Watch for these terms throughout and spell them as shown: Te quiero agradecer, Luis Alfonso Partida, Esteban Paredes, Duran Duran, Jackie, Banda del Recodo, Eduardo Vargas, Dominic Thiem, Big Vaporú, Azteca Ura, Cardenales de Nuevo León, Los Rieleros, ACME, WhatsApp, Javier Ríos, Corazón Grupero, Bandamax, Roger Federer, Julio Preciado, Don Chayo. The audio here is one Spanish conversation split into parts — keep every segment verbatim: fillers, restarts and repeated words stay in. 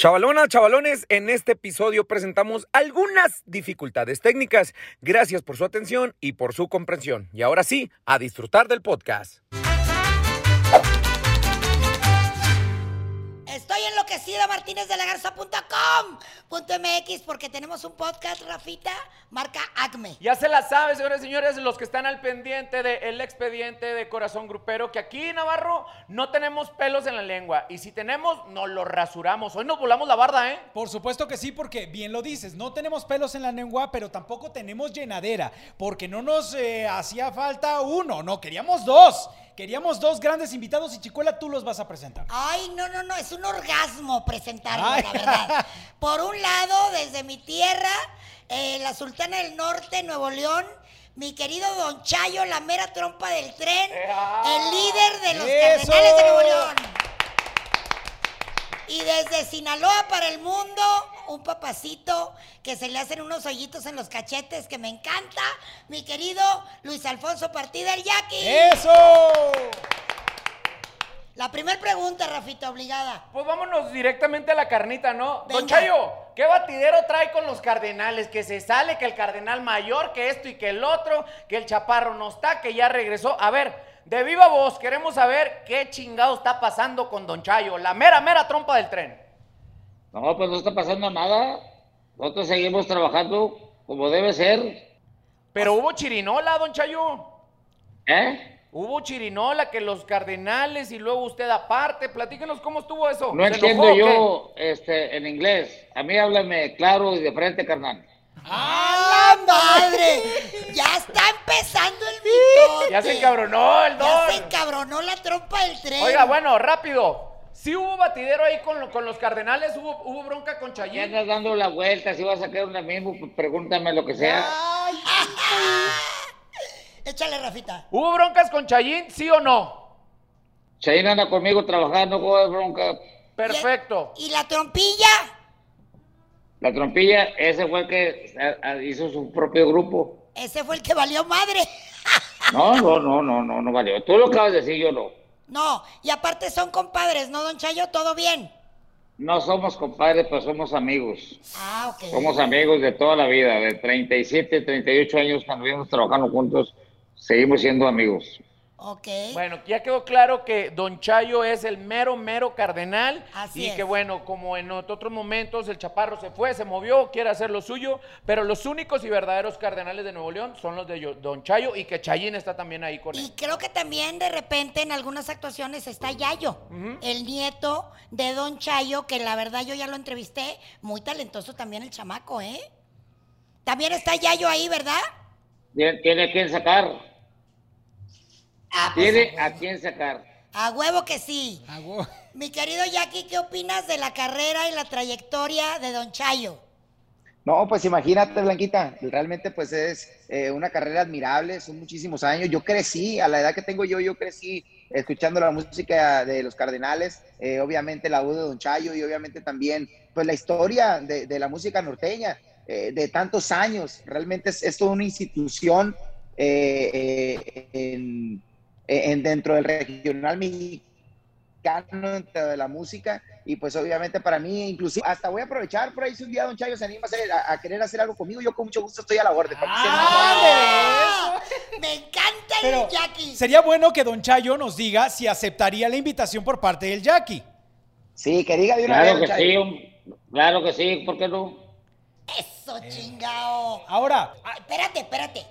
Chavalonas, chavalones, en este episodio presentamos algunas dificultades técnicas. Gracias por su atención y por su comprensión. Y ahora sí, a disfrutar del podcast. Estoy enloquecida, Patinesdelagarza punto com punto mx, porque tenemos un podcast, Rafita, marca ACME. Ya se la sabe, señores y señores, los que están al pendiente del expediente de Corazón Grupero, que aquí, Navarro, no tenemos pelos en la lengua. Y si tenemos, nos lo rasuramos. Hoy nos volamos la barda, ¿eh? Por supuesto que sí, porque bien lo dices, no tenemos pelos en la lengua, pero tampoco tenemos llenadera, porque no nos eh, hacía falta uno, no, queríamos dos. Queríamos dos grandes invitados y, Chicuela, tú los vas a presentar. Ay, no, no, no, es un orgasmo presentarlos, la verdad. Por un lado, desde mi tierra, eh, la Sultana del Norte, Nuevo León, mi querido Don Chayo, la mera trompa del tren, ¡ea! El líder de los ¡eso! Cardenales de Nuevo León. Y desde Sinaloa para el mundo, un papacito que se le hacen unos hoyitos en los cachetes que me encanta, mi querido Luis Alfonso Partida, el Jackie. ¡Eso! La primera pregunta, Rafita, obligada. Pues vámonos directamente a la carnita, ¿no? Venga. Don Chayo, ¿qué batidero trae con los cardenales? Que se sale, que el cardenal mayor, que esto y que el otro, que el chaparro no está, que ya regresó. A ver, de viva voz, queremos saber qué chingado está pasando con Don Chayo, la mera, mera trompa del tren. No, pues no está pasando nada. Nosotros seguimos trabajando como debe ser. Pero hubo chirinola, Don Chayo. ¿Eh? Hubo chirinola, que los cardenales y luego usted aparte. Platíquenos cómo estuvo eso. No entiendo yo este, en inglés. A mí háblame claro y de frente, carnal. ¡Ah, la madre! Ya está empezando el bitote. Ya se encabronó el don. Ya se encabronó la trompa del tren. Oiga, bueno, rápido. Sí hubo batidero ahí con, lo, con los cardenales, hubo, hubo bronca con Chayín. Ya andas dando la vuelta, si vas a quedar una mismo, pregúntame lo que sea. Ay, échale, Rafita. ¿Hubo broncas con Chayín, sí o no? Chayín anda conmigo trabajando, no hubo bronca. Perfecto. ¿Y la trompilla? La trompilla, ese fue el que hizo su propio grupo. Ese fue el que valió madre. No, no, no, no, no, no valió. Tú lo acabas de decir, yo no. No, y aparte son compadres, ¿no, Don Chayo? ¿Todo bien? No somos compadres, pero somos amigos. Ah, ok. Somos amigos de toda la vida, de treinta y siete, treinta y ocho años, cuando vivimos trabajando juntos, seguimos siendo amigos. Ok. Bueno, ya quedó claro que Don Chayo es el mero, mero cardenal. Así es. Y que bueno, como en otros momentos, el chaparro se fue, se movió, quiere hacer lo suyo, pero los únicos y verdaderos cardenales de Nuevo León son los de Don Chayo, y que Chayín está también ahí con él. Y creo que también de repente en algunas actuaciones está Yayo, uh-huh. el nieto de Don Chayo, que la verdad yo ya lo entrevisté, muy talentoso también el chamaco, ¿eh? También está Yayo ahí, ¿verdad? Tiene a quien sacar. Ah, pues, tiene a, a quién sacar. A huevo que sí. A huevo. Mi querido Jackie, ¿qué opinas de la carrera y la trayectoria de Don Chayo? No, pues imagínate, Blanquita, realmente pues es eh, una carrera admirable, son muchísimos años. Yo crecí, a la edad que tengo yo, yo crecí escuchando la música de los Cardenales, eh, obviamente la voz de Don Chayo y obviamente también pues la historia de, de la música norteña, eh, de tantos años. Realmente es, es toda una institución eh, eh, en... En, dentro del regional mexicano, dentro de la música, y pues obviamente para mí, inclusive, hasta voy a aprovechar por ahí si un día Don Chayo se anima a, hacer, a, a querer hacer algo conmigo, yo con mucho gusto estoy a la orden. ¡Ah! ¡Me encanta el Pero Jackie! Sería bueno que Don Chayo nos diga si aceptaría la invitación por parte del Jackie. Sí, que diga de una claro vez, que Chayo. Sí, claro que sí, ¿por qué no? ¡Eso, eh. chingao! Ahora... Ay, espérate, espérate.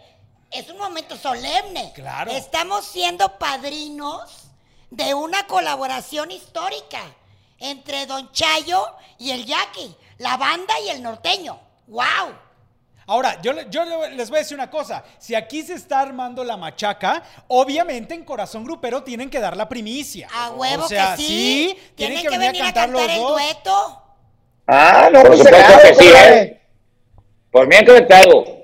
Es un momento solemne. Claro. Estamos siendo padrinos de una colaboración histórica entre Don Chayo y el Jackie, la banda y el norteño. ¡Wow! Ahora, yo, yo les voy a decir una cosa. Si aquí se está armando la machaca, obviamente en Corazón Grupero tienen que dar la primicia. ¡A huevo o sea, que sí! sí tienen, tienen que, que venir a cantar, a cantar el dos. dueto. ¡Ah, no! Por supuesto claro, que sí, ¿eh? Por mí que me traigo.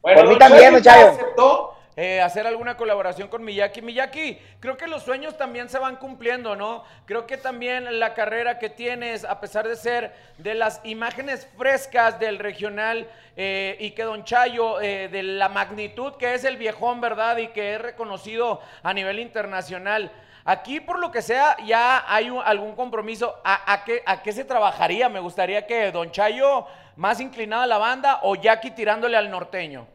Bueno, por mí también, Chayo. ¿Aceptó eh, hacer alguna colaboración con Miyaki? Miyaki, creo que los sueños también se van cumpliendo, ¿no? Creo que también la carrera que tienes, a pesar de ser de las imágenes frescas del regional eh, y que Don Chayo, eh, de la magnitud que es el viejón, ¿verdad? Y que es reconocido a nivel internacional. Aquí, por lo que sea, ya hay un, algún compromiso. ¿A, a, qué, ¿A qué se trabajaría? Me gustaría que Don Chayo más inclinado a la banda o Jackie tirándole al norteño.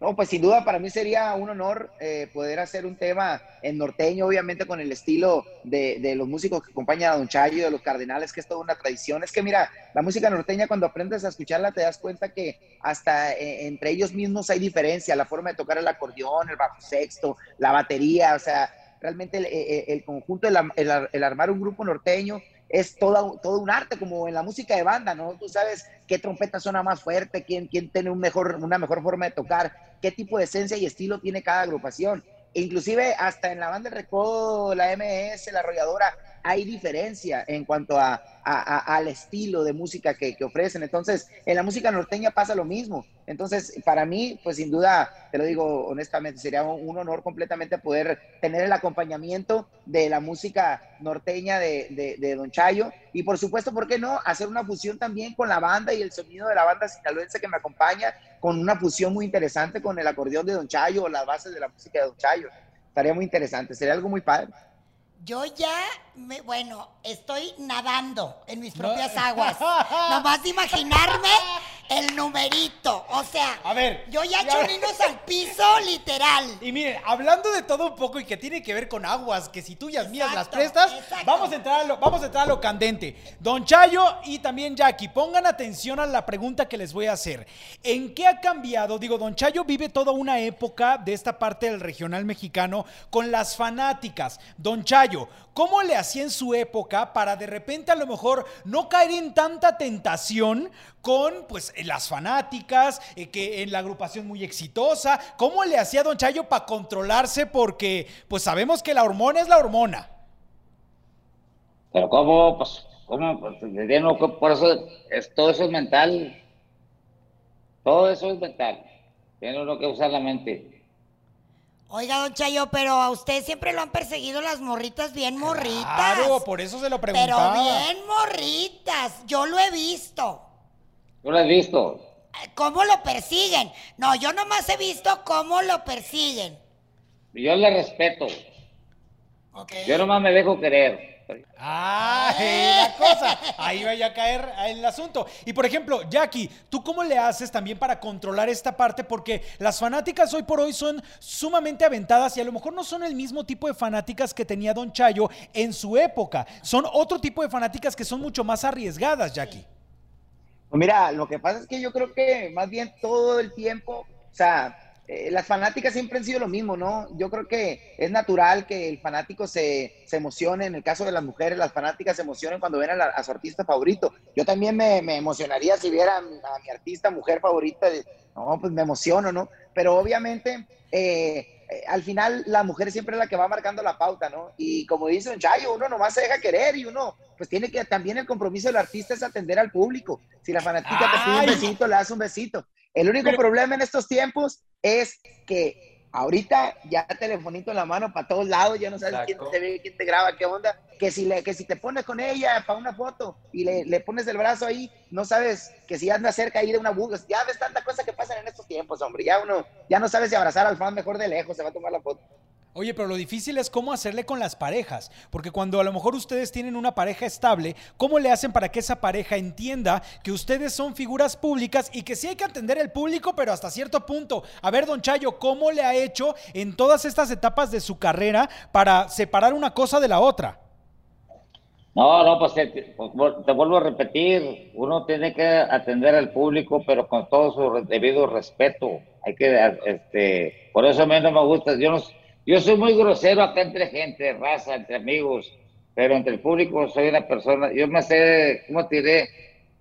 No, pues sin duda para mí sería un honor eh, poder hacer un tema en norteño, obviamente con el estilo de, de los músicos que acompañan a Don Chayo, de los Cardenales, que es toda una tradición. Es que mira, la música norteña cuando aprendes a escucharla te das cuenta que hasta eh, entre ellos mismos hay diferencia, la forma de tocar el acordeón, el bajo sexto, la batería, o sea, realmente el, el, el conjunto, el, el, el armar un grupo norteño es toda, todo un arte, como en la música de banda, ¿no? Tú sabes qué trompeta suena más fuerte, quién, quién tiene un mejor, una mejor forma de tocar, qué tipo de esencia y estilo tiene cada agrupación. E inclusive hasta en la Banda del Recodo, la M S, la Arrolladora, hay diferencia en cuanto a, a, a, al estilo de música que, que ofrecen. Entonces, en la música norteña pasa lo mismo. Entonces, para mí, pues sin duda, te lo digo honestamente, sería un, un honor completamente poder tener el acompañamiento de la música norteña de, de, de Don Chayo. Y por supuesto, ¿por qué no? Hacer una fusión también con la banda y el sonido de la banda sinaloense que me acompaña, con una fusión muy interesante con el acordeón de Don Chayo o las bases de la música de Don Chayo. Estaría muy interesante, sería algo muy padre. Yo ya, me, bueno, estoy nadando en mis propias no. aguas. Nomás de imaginarme el numerito. O sea, a ver, yo ya chorinos al piso, literal. Y miren, hablando de todo un poco y que tiene que ver con aguas, que si tuyas, exacto, mías las prestas, vamos a, entrar a lo, vamos a entrar a lo candente. Don Chayo y también Jackie, pongan atención a la pregunta que les voy a hacer. ¿En qué ha cambiado? Digo, Don Chayo vive toda una época de esta parte del regional mexicano con las fanáticas. Don Chayo, ¿cómo le hacía en su época para de repente a lo mejor no caer en tanta tentación con pues las fanáticas, eh, que en la agrupación muy exitosa? ¿Cómo le hacía Don Chayo para controlarse? Porque pues sabemos que la hormona es la hormona. Pero cómo, pues, ¿cómo? Por eso es, todo eso es mental. Todo eso es mental. Tiene uno que usar la mente. Oiga, Don Chayo, pero a usted siempre lo han perseguido las morritas bien morritas. Claro, por eso se lo preguntaba. Pero bien morritas, yo lo he visto. ¿Yo lo he visto? ¿Cómo lo persiguen? No, yo nomás he visto cómo lo persiguen. Yo le respeto. Okay. Yo nomás me dejo querer. Ah, la cosa. Ahí vaya a caer el asunto. Y por ejemplo, Jackie, ¿tú cómo le haces también para controlar esta parte? Porque las fanáticas hoy por hoy son sumamente aventadas y a lo mejor no son el mismo tipo de fanáticas que tenía Don Chayo en su época. Son otro tipo de fanáticas que son mucho más arriesgadas, Jackie. Mira, lo que pasa es que yo creo que más bien todo el tiempo, o sea, las fanáticas siempre han sido lo mismo, ¿no? Yo creo que es natural que el fanático se, se emocione. En el caso de las mujeres, las fanáticas se emocionan cuando ven a, la, a su artista favorito. Yo también me, me emocionaría si viera a, a mi artista mujer favorita. No, pues me emociono, ¿no? Pero obviamente, eh, eh, al final, la mujer siempre es la que va marcando la pauta, ¿no? Y como dice Don Chayo, uno nomás se deja querer y uno, pues tiene que, también el compromiso del artista es atender al público. Si la fanática ¡ay! Te pide un besito, le das un besito. El único Pero... problema en estos tiempos es que ahorita ya telefonito en la mano para todos lados, ya no sabes exacto. quién te ve, quién te graba, qué onda, que si, le, que si te pones con ella para una foto y le, le pones el brazo ahí, no sabes que si anda cerca ahí de una buga, ya ves tanta cosa que pasan en estos tiempos, hombre, ya uno, ya no sabes si abrazar al fan, mejor de lejos se va a tomar la foto. Oye, pero lo difícil es cómo hacerle con las parejas, porque cuando a lo mejor ustedes tienen una pareja estable, ¿cómo le hacen para que esa pareja entienda que ustedes son figuras públicas y que sí hay que atender el público, pero hasta cierto punto? A ver, Don Chayo, ¿cómo le ha hecho en todas estas etapas de su carrera para separar una cosa de la otra? No, no, pues te, te vuelvo a repetir, uno tiene que atender al público, pero con todo su debido respeto. Hay que, este, por eso a mí no me gusta, yo no... Yo soy muy grosero acá entre gente, raza, entre amigos, pero entre el público soy una persona, yo me sé, ¿cómo te diré?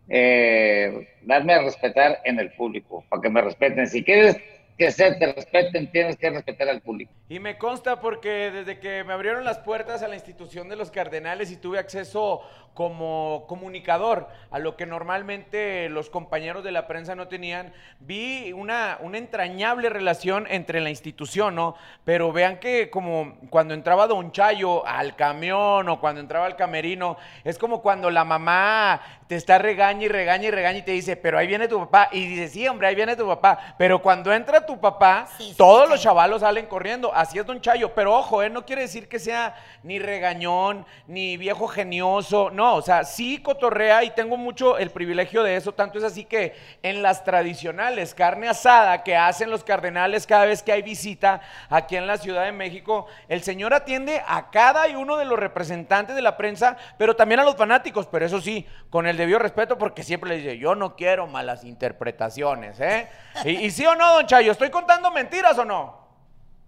Eh, darme a respetar en el público, para que me respeten. Si quieres que se te respeten, tienes que respetar al público. Y me consta porque desde que me abrieron las puertas a la institución de los Cardenales y tuve acceso como comunicador a lo que normalmente los compañeros de la prensa no tenían, vi una, una entrañable relación entre la institución, ¿no? Pero vean que como cuando entraba Don Chayo al camión o cuando entraba al camerino, es como cuando la mamá te está regaña y regaña y regaña y te dice, pero ahí viene tu papá, y dice, sí, hombre, ahí viene tu papá, pero cuando entra tu papá, sí, sí, todos sí, los sí. chavalos salen corriendo. Así es Don Chayo. Pero ojo, ¿eh? No quiere decir que sea ni regañón, ni viejo genioso. No, o sea, sí cotorrea y tengo mucho el privilegio de eso. Tanto es así que en las tradicionales carne asada que hacen los Cardenales cada vez que hay visita aquí en la Ciudad de México, el señor atiende a cada uno de los representantes de la prensa, pero también a los fanáticos. Pero eso sí, con el debido respeto, porque siempre les dice, yo no quiero malas interpretaciones, ¿eh? ¿Y, y sí o no, Don Chayo? ¿Estoy contando mentiras o no?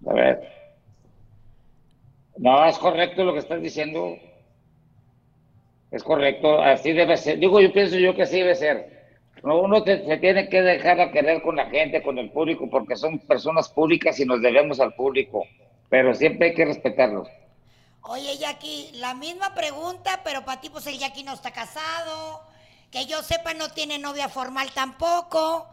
A ver. No, es correcto lo que estás diciendo. Es correcto, así debe ser. Digo, yo pienso yo que así debe ser. Uno te, se tiene que dejar a querer con la gente, con el público, porque son personas públicas y nos debemos al público. Pero siempre hay que respetarlos. Oye, Jackie, la misma pregunta, pero para ti, pues el Jackie no está casado. Que yo sepa, no tiene novia formal tampoco.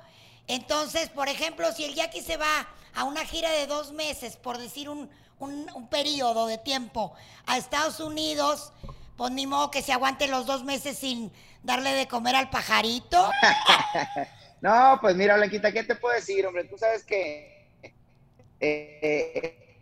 Entonces, por ejemplo, si el Jackie se va a una gira de dos meses, por decir un, un, un periodo de tiempo, a Estados Unidos, pues ni modo que se aguante los dos meses sin darle de comer al pajarito. No, pues mira, Blanquita, ¿qué te puedo decir, hombre? Tú sabes que eh, eh,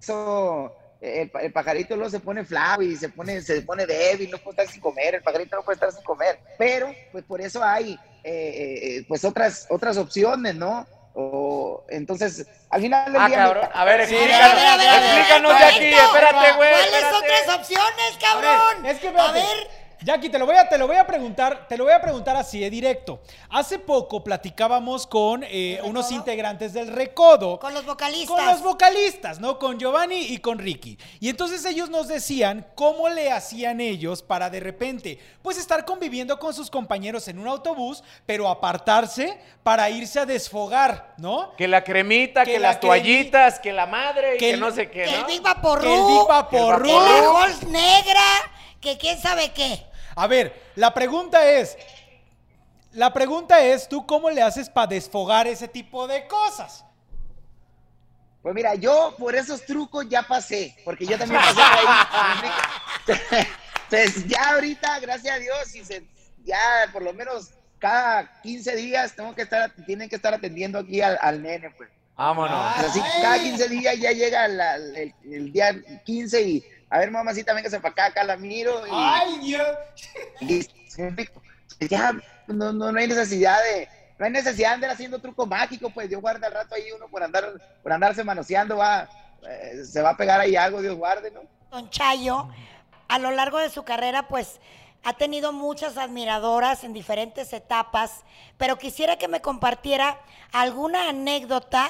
eso... El, el pajarito luego se pone flaco y se pone, se pone débil, no puede estar sin comer, el pajarito no puede estar sin comer, pero pues por eso hay eh, eh, pues otras, otras opciones, ¿no? O, entonces, al final del ah, día... Cabrón. A ver, explícanos, a ver, a ver, explícanos de aquí, espérate, güey. ¿Cuáles otras opciones, cabrón? A ver, es que a ver... Jackie, te lo voy a, te lo voy a preguntar, te lo voy a preguntar así de directo. Hace poco platicábamos con eh, unos integrantes del Recodo. Con los vocalistas. Con los vocalistas, ¿no? Con Giovanni y con Ricky. Y entonces ellos nos decían cómo le hacían ellos para de repente, pues estar conviviendo con sus compañeros en un autobús, pero apartarse para irse a desfogar, ¿no? Que la cremita, que, que las toallitas, que, que la madre, y que, que el, no sé qué, ¿no? Que el Big Vaporú, que el Big Vaporú, que la Golf negra, que quién sabe qué. A ver, la pregunta es, la pregunta es, ¿tú cómo le haces para desfogar ese tipo de cosas? Pues mira, yo por esos trucos ya pasé, porque yo también pasé por ahí. Pues ya ahorita, gracias a Dios, y se, ya por lo menos cada quince días tengo que estar, tienen que estar atendiendo aquí al, al nene, pues. Vámonos. Pues así, cada quince días ya llega la, el, el día quince y... A ver, mamacita, venga para acá, acá la miro. Y, ¡ay, Dios! Y, ya, no, no, no hay necesidad de... No hay necesidad de andar haciendo truco mágico, pues Dios guarda al rato ahí uno por andar por andarse manoseando, va, eh, se va a pegar ahí algo, Dios guarde, ¿no? Don Chayo, a lo largo de su carrera, pues, ha tenido muchas admiradoras en diferentes etapas, pero quisiera que me compartiera alguna anécdota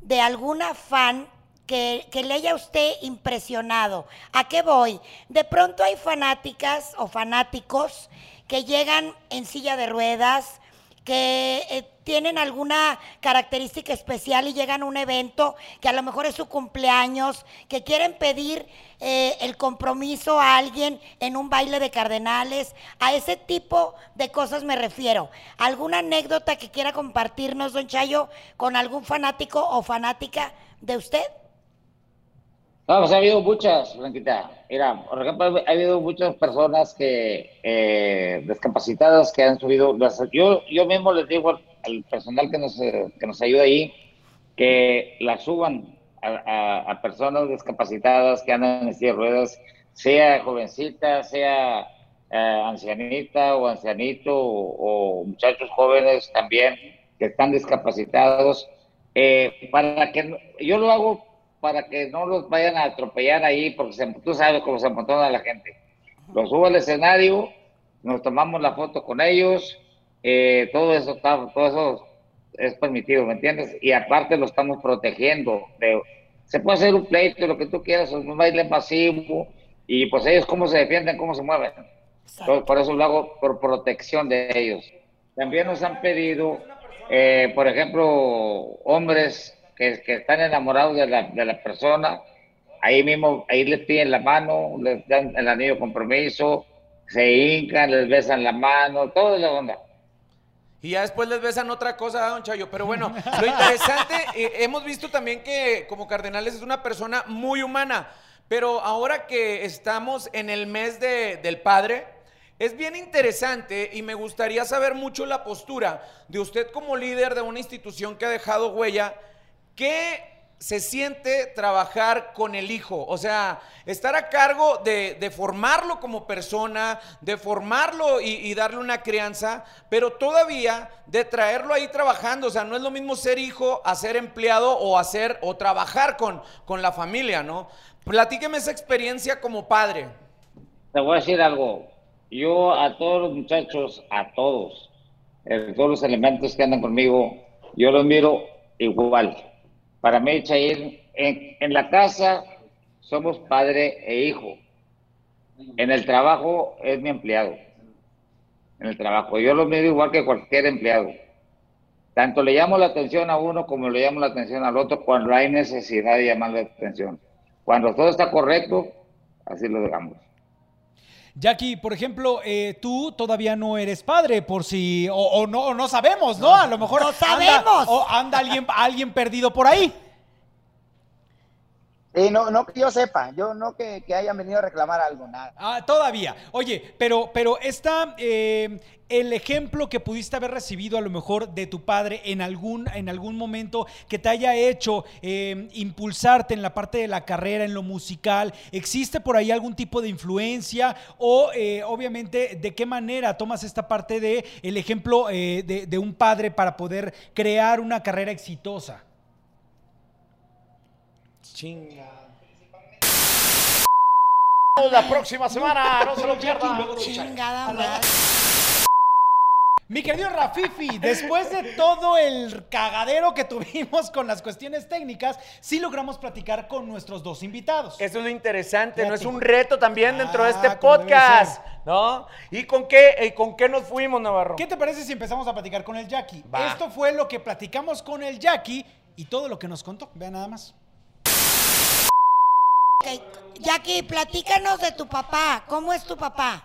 de alguna fan Que, que le haya usted impresionado. ¿A qué voy? De pronto hay fanáticas o fanáticos que llegan en silla de ruedas, que eh, tienen alguna característica especial y llegan a un evento que a lo mejor es su cumpleaños, que quieren pedir eh, el compromiso a alguien en un baile de Cardenales. A ese tipo de cosas me refiero. ¿Alguna anécdota que quiera compartirnos, Don Chayo, con algún fanático o fanática de usted? No, pues ha habido muchas, Blanquita. Mira, por ejemplo, ha habido muchas personas que, eh, discapacitadas que han subido. Las, yo, yo mismo les digo al, al personal que nos, eh, que nos ayuda ahí que la suban a, a, a personas discapacitadas que andan en silla de ruedas, sea jovencita, sea eh, ancianita o ancianito o, o muchachos jóvenes también que están discapacitados. Eh, para que yo lo hago para que no los vayan a atropellar ahí, porque se, tú sabes cómo se amontona la gente. Los subo al escenario, nos tomamos la foto con ellos, eh, todo eso está, todo eso es permitido, ¿me entiendes? Y aparte lo estamos protegiendo. De, se puede hacer un pleito, lo que tú quieras, un baile masivo, y pues ellos cómo se defienden, cómo se mueven. Entonces, por eso lo hago, por protección de ellos. También nos han pedido, eh, por ejemplo, hombres... Que, que están enamorados de la, de la persona, ahí mismo, ahí les piden la mano, les dan el anillo de compromiso, se hincan, les besan la mano, todo es la onda. Y ya después les besan otra cosa, Don Chayo. Pero bueno, lo interesante, eh, hemos visto también que como Cardenales es una persona muy humana, pero ahora que estamos en el mes de, del padre, Es bien interesante y me gustaría saber mucho la postura de usted como líder de una institución que ha dejado huella. ¿Qué se siente trabajar con el hijo? O sea, estar a cargo de, de formarlo como persona, de formarlo y, y darle una crianza, pero todavía de traerlo ahí trabajando. O sea, no es lo mismo ser hijo a ser empleado o hacer o trabajar con, con la familia, ¿no? Platíqueme esa experiencia como padre. Te voy a decir algo. Yo a todos los muchachos, a todos, eh, todos los elementos que andan conmigo, yo los miro igual. Para mí, Chayo, en, en la casa somos padre e hijo. En el trabajo es mi empleado. En el trabajo. Yo lo miro igual que cualquier empleado. Tanto le llamo la atención a uno como le llamo la atención al otro cuando hay necesidad de llamar la atención. Cuando todo está correcto, así lo dejamos. Jackie, por ejemplo, eh, tú todavía no eres padre, por si... O, o, no, o no sabemos, ¿no? A lo mejor no sabemos. Anda, o anda alguien, alguien perdido por ahí. Eh, no, no que yo sepa, yo no que, que hayan venido a reclamar algo, nada. Ah, todavía. Oye, pero, pero está eh, el ejemplo que pudiste haber recibido a lo mejor de tu padre en algún, en algún momento que te haya hecho eh, impulsarte en la parte de la carrera, en lo musical. ¿Existe por ahí algún tipo de influencia? O eh, obviamente, ¿de qué manera tomas esta parte de el ejemplo eh, de, de un padre para poder crear una carrera exitosa? Chinga. La próxima semana, no se lo pierdan. Chingada madre. Mi querido Rafifi, después de todo el cagadero que tuvimos con las cuestiones técnicas, sí logramos platicar con nuestros dos invitados. Eso es lo interesante, ¿no? Es un reto también dentro ah, de este podcast, ¿no? ¿Y con qué, eh, con qué nos fuimos, Navarro? ¿Qué te parece si empezamos a platicar con el Jackie? Va. Esto fue lo que platicamos con el Jackie y todo lo que nos contó. Vean nada más. Okay. Jackie, platícanos de tu papá. ¿Cómo es tu papá?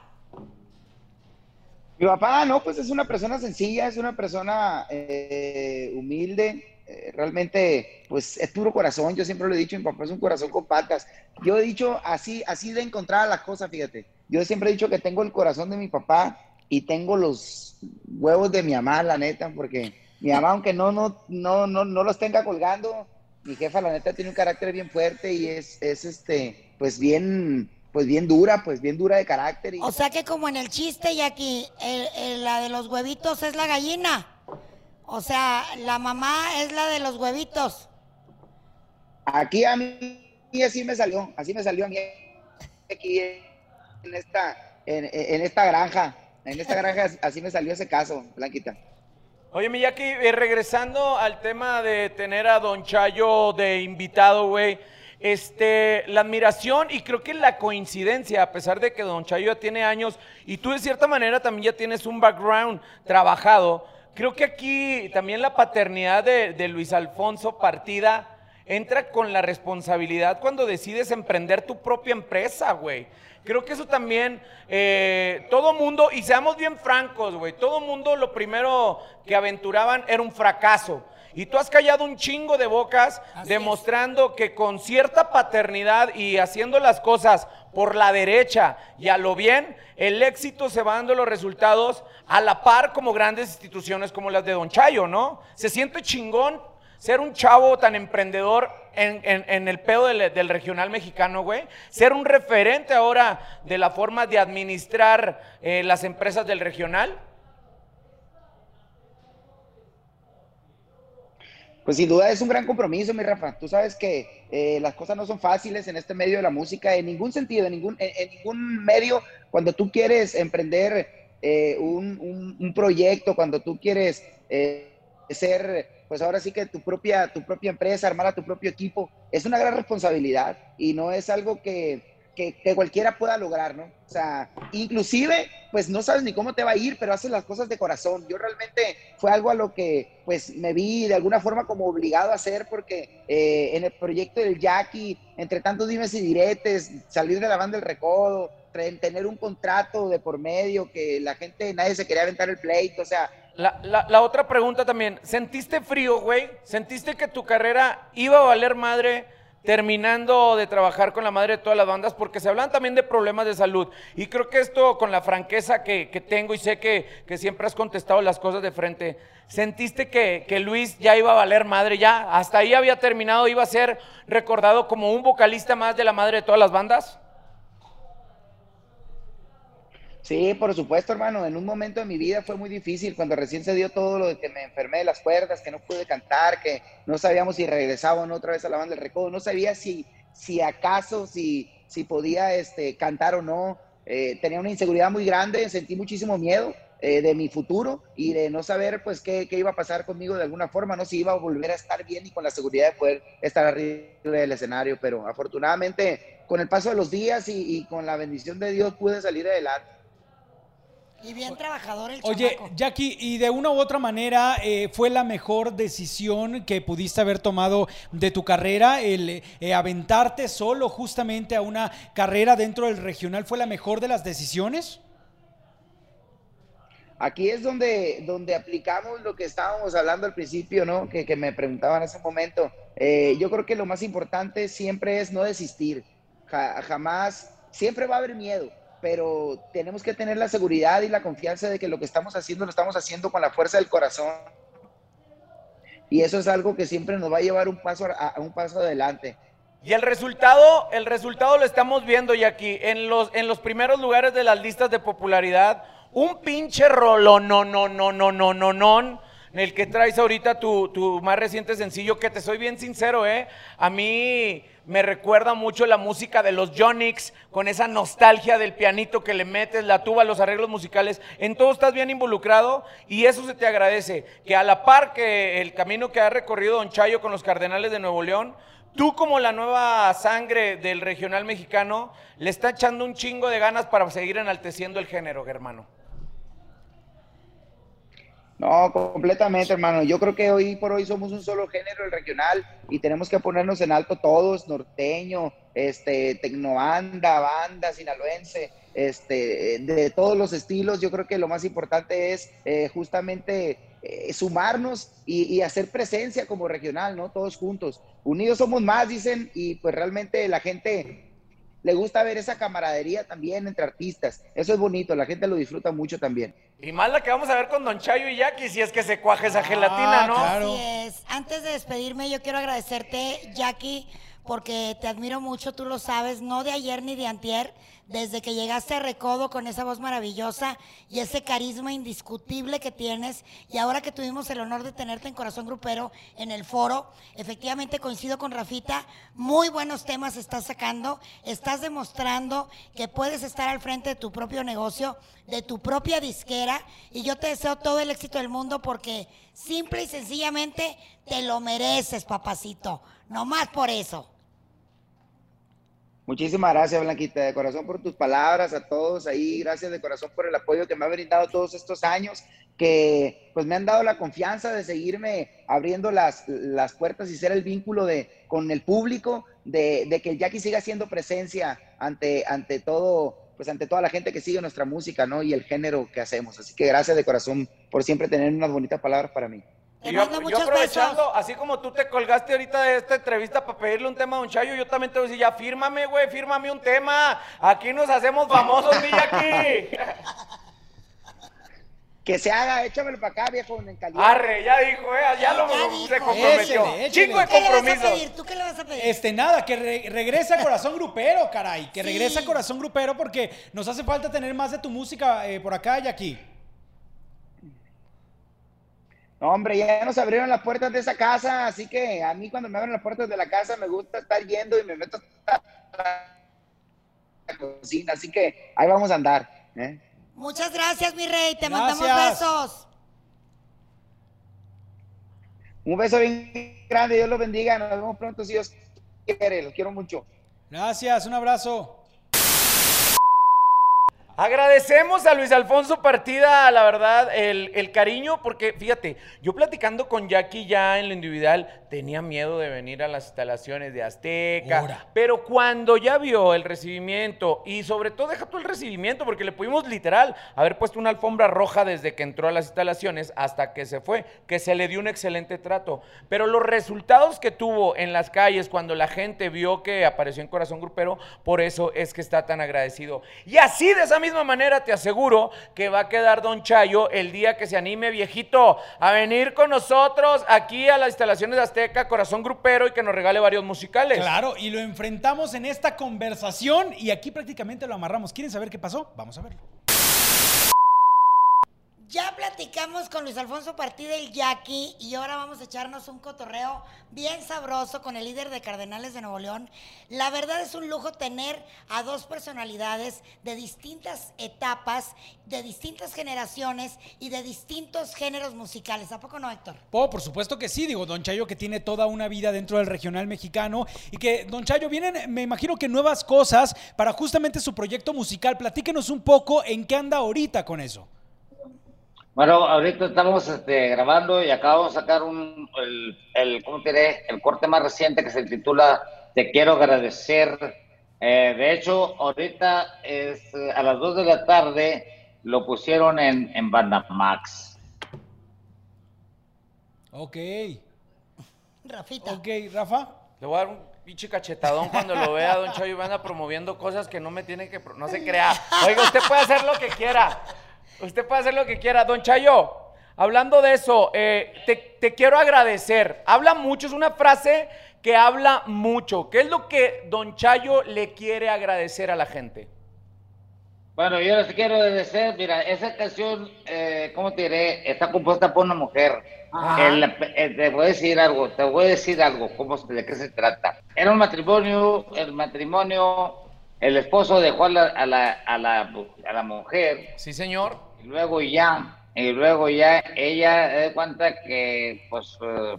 Mi papá, no, pues es una persona sencilla, es una persona eh, humilde. Eh, realmente, pues es puro corazón. Yo siempre lo he dicho, mi papá es un corazón con patas. Yo he dicho así, así de encontrar las cosas, fíjate. Yo siempre he dicho que tengo el corazón de mi papá y tengo los huevos de mi mamá, la neta, porque mi mamá, aunque no, no, no, no, no los tenga colgando, mi jefa, la neta, tiene un carácter bien fuerte y es, es este, pues bien, pues bien dura, pues bien dura de carácter. Y... O sea que como en el chiste, Jackie, el, el, la de los huevitos es la gallina. O sea, la mamá es la de los huevitos. Aquí a mí así me salió, así me salió a mí aquí en esta, en, en esta granja, en esta granja así me salió ese caso, Blanquita. Oye, mi Jackie, eh, regresando al tema de tener a Don Chayo de invitado, güey, este, la admiración y creo que la coincidencia, a pesar de que Don Chayo ya tiene años y tú de cierta manera también ya tienes un background trabajado, creo que aquí también la paternidad de, de Luis Alfonso Partida entra con la responsabilidad cuando decides emprender tu propia empresa, güey. Creo que eso también, eh, todo mundo, y seamos bien francos, güey, todo mundo lo primero que aventuraban era un fracaso. Y tú has callado un chingo de bocas así demostrando es. Que con cierta paternidad y haciendo las cosas por la derecha y a lo bien, el éxito se va dando los resultados a la par como grandes instituciones como las de Don Chayo, ¿no? Se siente chingón ser un chavo tan emprendedor en, en, en el pedo del, del regional mexicano, güey. Ser un referente ahora de la forma de administrar eh, las empresas del regional. Pues sin duda es un gran compromiso, mi Rafa. Tú sabes que eh, las cosas no son fáciles en este medio de la música, en ningún sentido, en ningún, en, en ningún medio. Cuando tú quieres emprender eh, un, un, un proyecto, cuando tú quieres eh, ser... pues ahora sí que tu propia, tu propia empresa, armar a tu propio equipo, es una gran responsabilidad y no es algo que, que, que cualquiera pueda lograr, ¿no? O sea, inclusive, pues no sabes ni cómo te va a ir, pero haces las cosas de corazón. Yo realmente fue algo a lo que, pues, me vi de alguna forma como obligado a hacer porque eh, en el proyecto del Jackie, entre tantos dimes y diretes, salir de la Banda del Recodo, tener un contrato de por medio que la gente, nadie se quería aventar el pleito, o sea... La, la, la otra pregunta también, ¿sentiste frío, güey? ¿Sentiste que tu carrera iba a valer madre terminando de trabajar con la madre de todas las bandas, porque se hablan también de problemas de salud, y creo que esto, con la franqueza que, que tengo, y sé que, que siempre has contestado las cosas de frente, ¿sentiste que, que Luis ya iba a valer madre ya? ¿Hasta ahí había terminado? ¿Iba a ser recordado como un vocalista más de la madre de todas las bandas? Sí, por supuesto, hermano. En un momento de mi vida fue muy difícil, cuando recién se dio todo lo de que me enfermé de las cuerdas, que no pude cantar, que no sabíamos si regresaba o no otra vez a la Banda del Recodo, no sabía si, si acaso, si, si podía este, cantar o no. Eh, tenía una inseguridad muy grande, sentí muchísimo miedo eh, de mi futuro y de no saber pues qué, qué iba a pasar conmigo de alguna forma, no si iba a volver a estar bien y con la seguridad de poder estar arriba del escenario, pero afortunadamente con el paso de los días y, y con la bendición de Dios pude salir adelante. Y bien trabajador el chamaco. Oye, Jackie, y de una u otra manera eh, fue la mejor decisión que pudiste haber tomado de tu carrera, el eh, aventarte solo justamente a una carrera dentro del regional, ¿fue la mejor de las decisiones? Aquí es donde, donde aplicamos lo que estábamos hablando al principio, ¿no? Que, que me preguntaban en ese momento. Eh, yo creo que lo más importante siempre es no desistir. Ja, jamás, siempre va a haber miedo, pero tenemos que tener la seguridad y la confianza de que lo que estamos haciendo, lo estamos haciendo con la fuerza del corazón. Y eso es algo que siempre nos va a llevar un paso, a, a un paso adelante. Y el resultado, el resultado lo estamos viendo, Jackie, en los, en los primeros lugares de las listas de popularidad, un pinche rolo, no, no, no, no, no, no, no, en el que traes ahorita tu, tu más reciente sencillo, que te soy bien sincero, eh, a mí me recuerda mucho la música de los Yonix, con esa nostalgia del pianito que le metes, la tuba, los arreglos musicales, en todo estás bien involucrado y eso se te agradece, que a la par que el camino que ha recorrido Don Chayo con los Cardenales de Nuevo León, tú como la nueva sangre del regional mexicano, le está echando un chingo de ganas para seguir enalteciendo el género, hermano. No, completamente, hermano. Yo creo que hoy por hoy somos un solo género, el regional, y tenemos que ponernos en alto todos, norteño, este, tecnobanda, banda sinaloense, este, de todos los estilos. Yo creo que lo más importante es eh, justamente eh, sumarnos y, y hacer presencia como regional, ¿no? Todos juntos. Unidos somos más, dicen, y pues realmente la gente le gusta ver esa camaradería también entre artistas. Eso es bonito, la gente lo disfruta mucho también. Y más la que vamos a ver con Don Chayo y Jackie, si es que se cuaje esa ah, gelatina, ¿no? Claro. Así es. Antes de despedirme, yo quiero agradecerte, Jackie, porque te admiro mucho, tú lo sabes, no de ayer ni de antier, desde que llegaste a Recodo con esa voz maravillosa y ese carisma indiscutible que tienes, y ahora que tuvimos el honor de tenerte en Corazón Grupero en el foro, efectivamente coincido con Rafita, muy buenos temas estás sacando, estás demostrando que puedes estar al frente de tu propio negocio, de tu propia disquera, y yo te deseo todo el éxito del mundo porque simple y sencillamente te lo mereces, papacito, nomás por eso. Muchísimas gracias, Blanquita, de corazón por tus palabras, a todos ahí, gracias de corazón por el apoyo que me ha brindado todos estos años, que pues me han dado la confianza de seguirme abriendo las, las puertas y ser el vínculo de, con el público, de, de que el Jackie siga siendo presencia ante, ante todo, pues ante toda la gente que sigue nuestra música, ¿no? Y el género que hacemos, así que gracias de corazón por siempre tener unas bonitas palabras para mí. Te yo, yo aprovechando, besos. Así como tú te colgaste ahorita de esta entrevista para pedirle un tema a Don Chayo, yo también te voy a decir, ya fírmame, güey, fírmame un tema. Aquí nos hacemos famosos, mi Jackie. Que se haga, échamelo para acá, viejo, en caliente. Arre, ya dijo, eh, ya lo ya dijo. Se comprometió. Échale, échale. Chingo de compromiso. ¿Tú qué le vas a pedir? Este, nada, que re regrese a Corazón Grupero, caray. Que sí. regrese a Corazón Grupero porque nos hace falta tener más de tu música eh, por acá, Jackie. Hombre, ya nos abrieron las puertas de esa casa, así que a mí cuando me abren las puertas de la casa me gusta estar yendo y me meto a la cocina, así que ahí vamos a andar, ¿eh? Muchas gracias, mi rey, te gracias. Mandamos besos. Un beso bien grande, Dios los bendiga, nos vemos pronto si Dios quiere, los quiero mucho. Gracias, un abrazo. Agradecemos a Luis Alfonso Partida, la verdad, el, el cariño, porque fíjate, yo platicando con Jackie ya en lo individual, tenía miedo de venir a las instalaciones de Azteca, Ura. Pero cuando ya vio el recibimiento, y sobre todo deja tú el recibimiento, porque le pudimos literal haber puesto una alfombra roja desde que entró a las instalaciones hasta que se fue, que se le dio un excelente trato, pero los resultados que tuvo en las calles cuando la gente vio que apareció en Corazón Grupero, por eso es que está tan agradecido, y así de esa misma manera te aseguro que va a quedar Don Chayo el día que se anime, viejito, a venir con nosotros aquí a las instalaciones de Azteca, Corazón Grupero, y que nos regale varios musicales. Claro, y lo enfrentamos en esta conversación y aquí prácticamente lo amarramos. ¿Quieren saber qué pasó? Vamos a verlo. Ya platicamos con Luis Alfonso Partida y Jackie y ahora vamos a echarnos un cotorreo bien sabroso con el líder de Cardenales de Nuevo León. La verdad es un lujo tener a dos personalidades de distintas etapas, de distintas generaciones y de distintos géneros musicales. ¿A poco no, Héctor? Oh, por supuesto que sí, digo, Don Chayo, que tiene toda una vida dentro del regional mexicano y que, Don Chayo, vienen, me imagino que nuevas cosas para justamente su proyecto musical. Platíquenos un poco en qué anda ahorita con eso. Bueno, ahorita estamos este, grabando y acabamos de sacar un, el, el, ¿cómo te diré? el corte más reciente que se titula Te Quiero Agradecer. Eh, de hecho, ahorita es, a las dos de la tarde lo pusieron en, en Bandamax. Ok. Rafita. Ok, Rafa. Le voy a dar un pinche cachetadón cuando lo vea. Don Chayo anda promoviendo cosas que no me tienen que... No se crea. Oiga, usted puede hacer lo que quiera. Usted puede hacer lo que quiera. Don Chayo, hablando de eso, eh, te, te quiero agradecer. Habla mucho, es una frase que habla mucho. ¿Qué es lo que Don Chayo le quiere agradecer a la gente? Bueno, yo les quiero agradecer, mira, esa canción, eh, ¿cómo te diré? Está compuesta por una mujer. El, el, te voy a decir algo, te voy a decir algo, ¿cómo, de qué se trata? Era un matrimonio, el matrimonio, el esposo dejó a la, a la, a la, a la mujer. Sí, señor. Y luego ya, y luego ya ella se da cuenta que pues eh,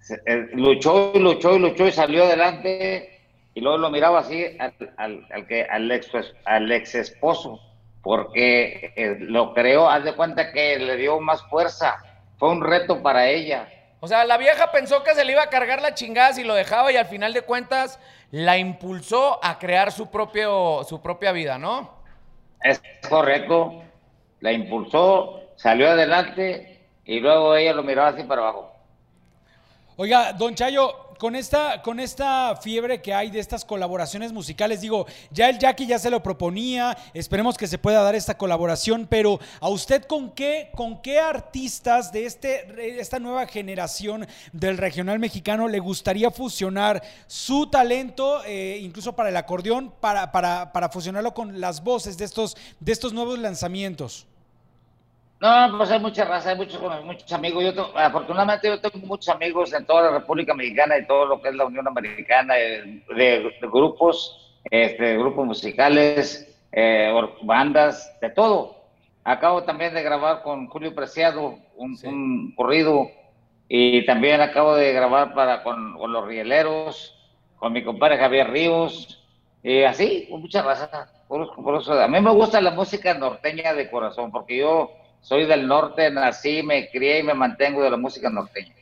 se, eh, luchó y luchó y luchó y salió adelante y luego lo miraba así al, al, al que al ex al ex esposo porque eh, lo creó, haz de cuenta que le dio más fuerza, fue un reto para ella. O sea, la vieja pensó que se le iba a cargar la chingada si lo dejaba y al final de cuentas la impulsó a crear su propio, su propia vida, ¿no? Es correcto, la impulsó, salió adelante y luego ella lo miraba así para abajo. Oiga, Don Chayo, Con esta, con esta fiebre que hay de estas colaboraciones musicales, digo, ya el Jackie ya se lo proponía, esperemos que se pueda dar esta colaboración, pero ¿a usted con qué, con qué artistas de este, esta nueva generación del regional mexicano le gustaría fusionar su talento, eh, incluso para el acordeón, para, para, para fusionarlo con las voces de estos, de estos nuevos lanzamientos? No, pues hay mucha raza, hay muchos, muchos amigos. Yo tengo, afortunadamente yo tengo muchos amigos en toda la República Mexicana y todo lo que es la Unión Americana, de, de, de grupos, este, grupos musicales, eh, bandas, de todo. Acabo también de grabar con Julio Preciado un, sí. un corrido y también acabo de grabar para, con, con Los Rieleros, con mi compadre Javier Ríos, y así, con mucha raza. Por, por a mí me gusta la música norteña de corazón, porque yo... soy del norte, nací, me crié y me mantengo de la música norteña.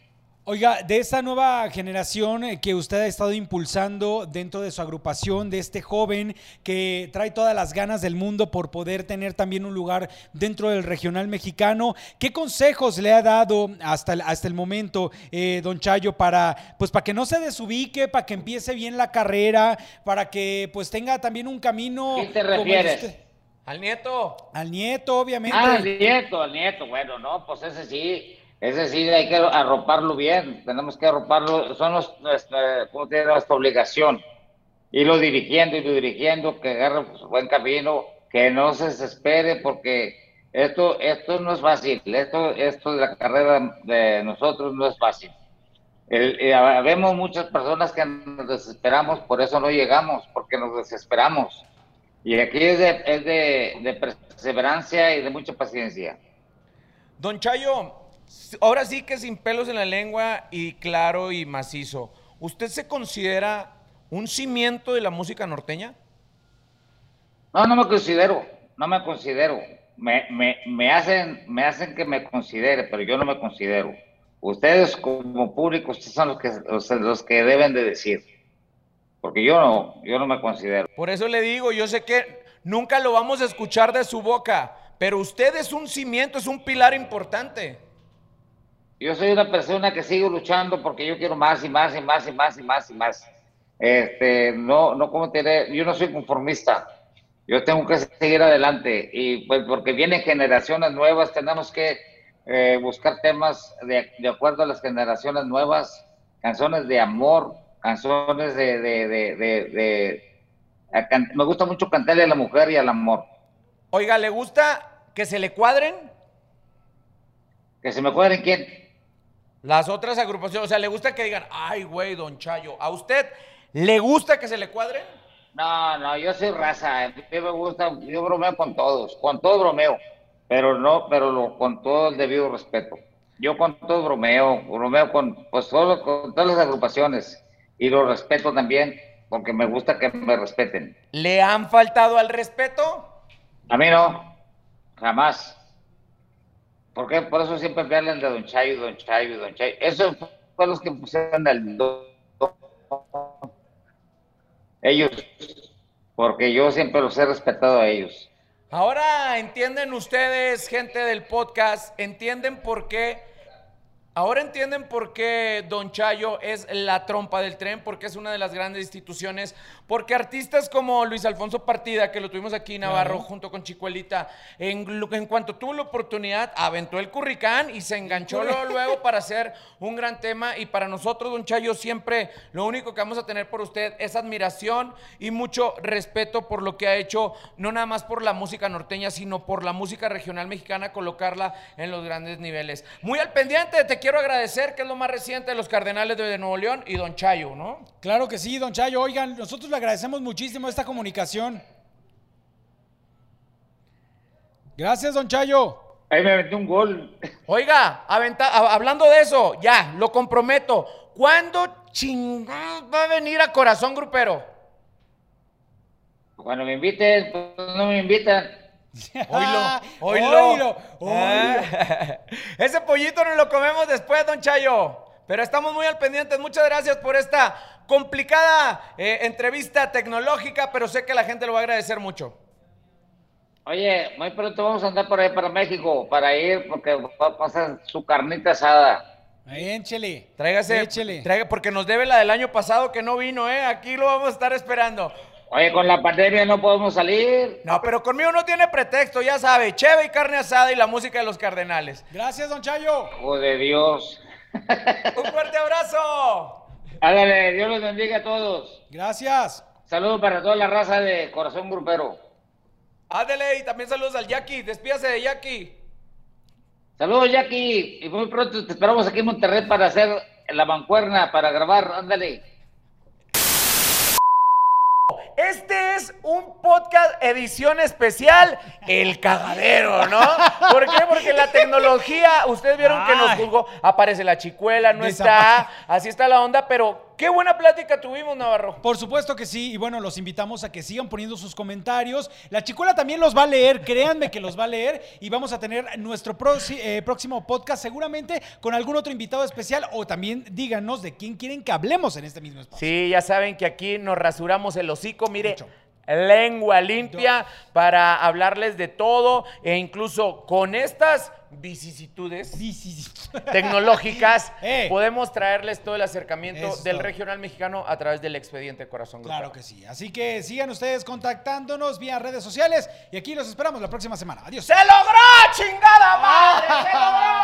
Oiga, de esta nueva generación que usted ha estado impulsando dentro de su agrupación, de este joven que trae todas las ganas del mundo por poder tener también un lugar dentro del regional mexicano, ¿qué consejos le ha dado hasta el, hasta el momento, eh, Don Chayo, para, pues, para que no se desubique, para que empiece bien la carrera, para que pues tenga también un camino? ¿Qué te refieres? Al nieto. Al nieto, obviamente. Ah, al nieto, al nieto. Bueno, no, pues ese sí, ese sí hay que arroparlo bien. Tenemos que arroparlo, son los, nuestra, ¿cómo te digo? nuestra obligación. Irlo dirigiendo, irlo dirigiendo, que agarre su buen camino, que no se desespere, porque esto, esto no es fácil. Esto, esto de la carrera de nosotros no es fácil. El, eh, vemos muchas personas que nos desesperamos, por eso no llegamos, porque nos desesperamos. Y aquí es, de, es de, de perseverancia y de mucha paciencia. Don Chayo, ahora sí que sin pelos en la lengua y claro y macizo, ¿usted se considera un cimiento de la música norteña? No, no me considero. no me considero. Me, me, me, hacen, me hacen que me considere, pero yo no me considero. Ustedes como público, ustedes son los que, los, los que deben de decir. Porque yo no, yo no me considero. Por eso le digo, yo sé que nunca lo vamos a escuchar de su boca, pero usted es un cimiento, es un pilar importante. Yo soy una persona que sigo luchando porque yo quiero más y más y más y más y más y más. Este, no, no como tener, yo no soy conformista. Yo tengo que seguir adelante y pues porque vienen generaciones nuevas, tenemos que eh, buscar temas de, de acuerdo a las generaciones nuevas, canciones de amor, canciones de, de, de, de, de, de can, me gusta mucho cantarle a la mujer y al amor. Oiga, ¿le gusta que se le cuadren? ¿Que se me cuadren quién? Las otras agrupaciones, o sea, ¿le gusta que digan, ay, güey, don Chayo, a usted le gusta que se le cuadren? No, no, yo soy raza, a mí me gusta, yo bromeo con todos, con todo bromeo, pero no, pero lo, con todo el debido respeto. Yo con todo bromeo, bromeo con, pues, todo, con todas las agrupaciones y lo respeto también, porque me gusta que me respeten. ¿Le han faltado al respeto? A mí no, jamás. ¿Por qué? Por eso siempre me hablan de don Chayo, don Chayo, don Chayo. Esos fueron los que pusieron al don. Ellos, porque yo siempre los he respetado a ellos. Ahora entienden ustedes, gente del podcast, entienden por qué, ahora entienden por qué don Chayo es la trompa del tren, porque es una de las grandes instituciones, porque artistas como Luis Alfonso Partida, que lo tuvimos aquí en Navarro, claro, junto con Chicuelita, en, en cuanto tuvo la oportunidad, aventó el curricán y se enganchó luego, luego para hacer un gran tema. Y para nosotros, don Chayo, siempre lo único que vamos a tener por usted es admiración y mucho respeto por lo que ha hecho, no nada más por la música norteña, sino por la música regional mexicana, colocarla en los grandes niveles. Muy al pendiente de Te Quiero Agradecer, que es lo más reciente de los Cardenales de Nuevo León, y don Chayo, ¿no? Claro que sí, don Chayo. Oigan, nosotros le agradecemos muchísimo esta comunicación. Gracias, don Chayo. Ahí me aventé un gol. Oiga, aventa, hablando de eso, ya, lo comprometo. ¿Cuándo chingados va a venir a Corazón Grupero? Cuando me inviten, pues no me invitan. Oilo, oilo, oilo, oilo. ¿Eh? Ese pollito nos lo comemos después, don Chayo. Pero estamos muy al pendiente. Muchas gracias por esta complicada eh, entrevista tecnológica, pero sé que la gente lo va a agradecer mucho. Oye, muy pronto vamos a andar por ahí para México, para ir, porque va a pasar su carnita asada. Bien, Chile. Tráigase, bien, Chile. Traiga, porque nos debe la del año pasado que no vino, ¿eh? Aquí lo vamos a estar esperando. Oye, con la pandemia no podemos salir. No, pero conmigo no tiene pretexto, ya sabe. Cheve y carne asada y la música de los Cardenales. Gracias, don Chayo. Hijo de Dios. Un fuerte abrazo. Ándale, Dios los bendiga a todos. Gracias. Saludos para toda la raza de Corazón Grupero. Ándale, y también saludos al Jackie. Despídase de Jackie. Saludos, Jackie. Y muy pronto te esperamos aquí en Monterrey para hacer la mancuerna, para grabar. Ándale. Este es un podcast edición especial, El Cagadero, ¿no? ¿Por qué? Porque la tecnología, ustedes vieron Ay. que nos juzgó, aparece la Chicuela, no está, así está la onda, pero qué buena plática tuvimos, Navarro. Por supuesto que sí, y bueno, los invitamos a que sigan poniendo sus comentarios. La Chicuela también los va a leer, créanme que los va a leer, y vamos a tener nuestro eh, próximo podcast seguramente con algún otro invitado especial, o también díganos de quién quieren que hablemos en este mismo espacio. Sí, ya saben que aquí nos rasuramos el hocico, mire, Mucho. lengua limpia para hablarles de todo, e incluso con estas vicisitudes tecnológicas eh. podemos traerles todo el acercamiento Eso. del regional mexicano a través del expediente Corazón Grupero. Claro que sí, así que sigan ustedes contactándonos vía redes sociales y aquí los esperamos la próxima semana. Adiós. ¡Se logró, chingada madre! ¡Se logró!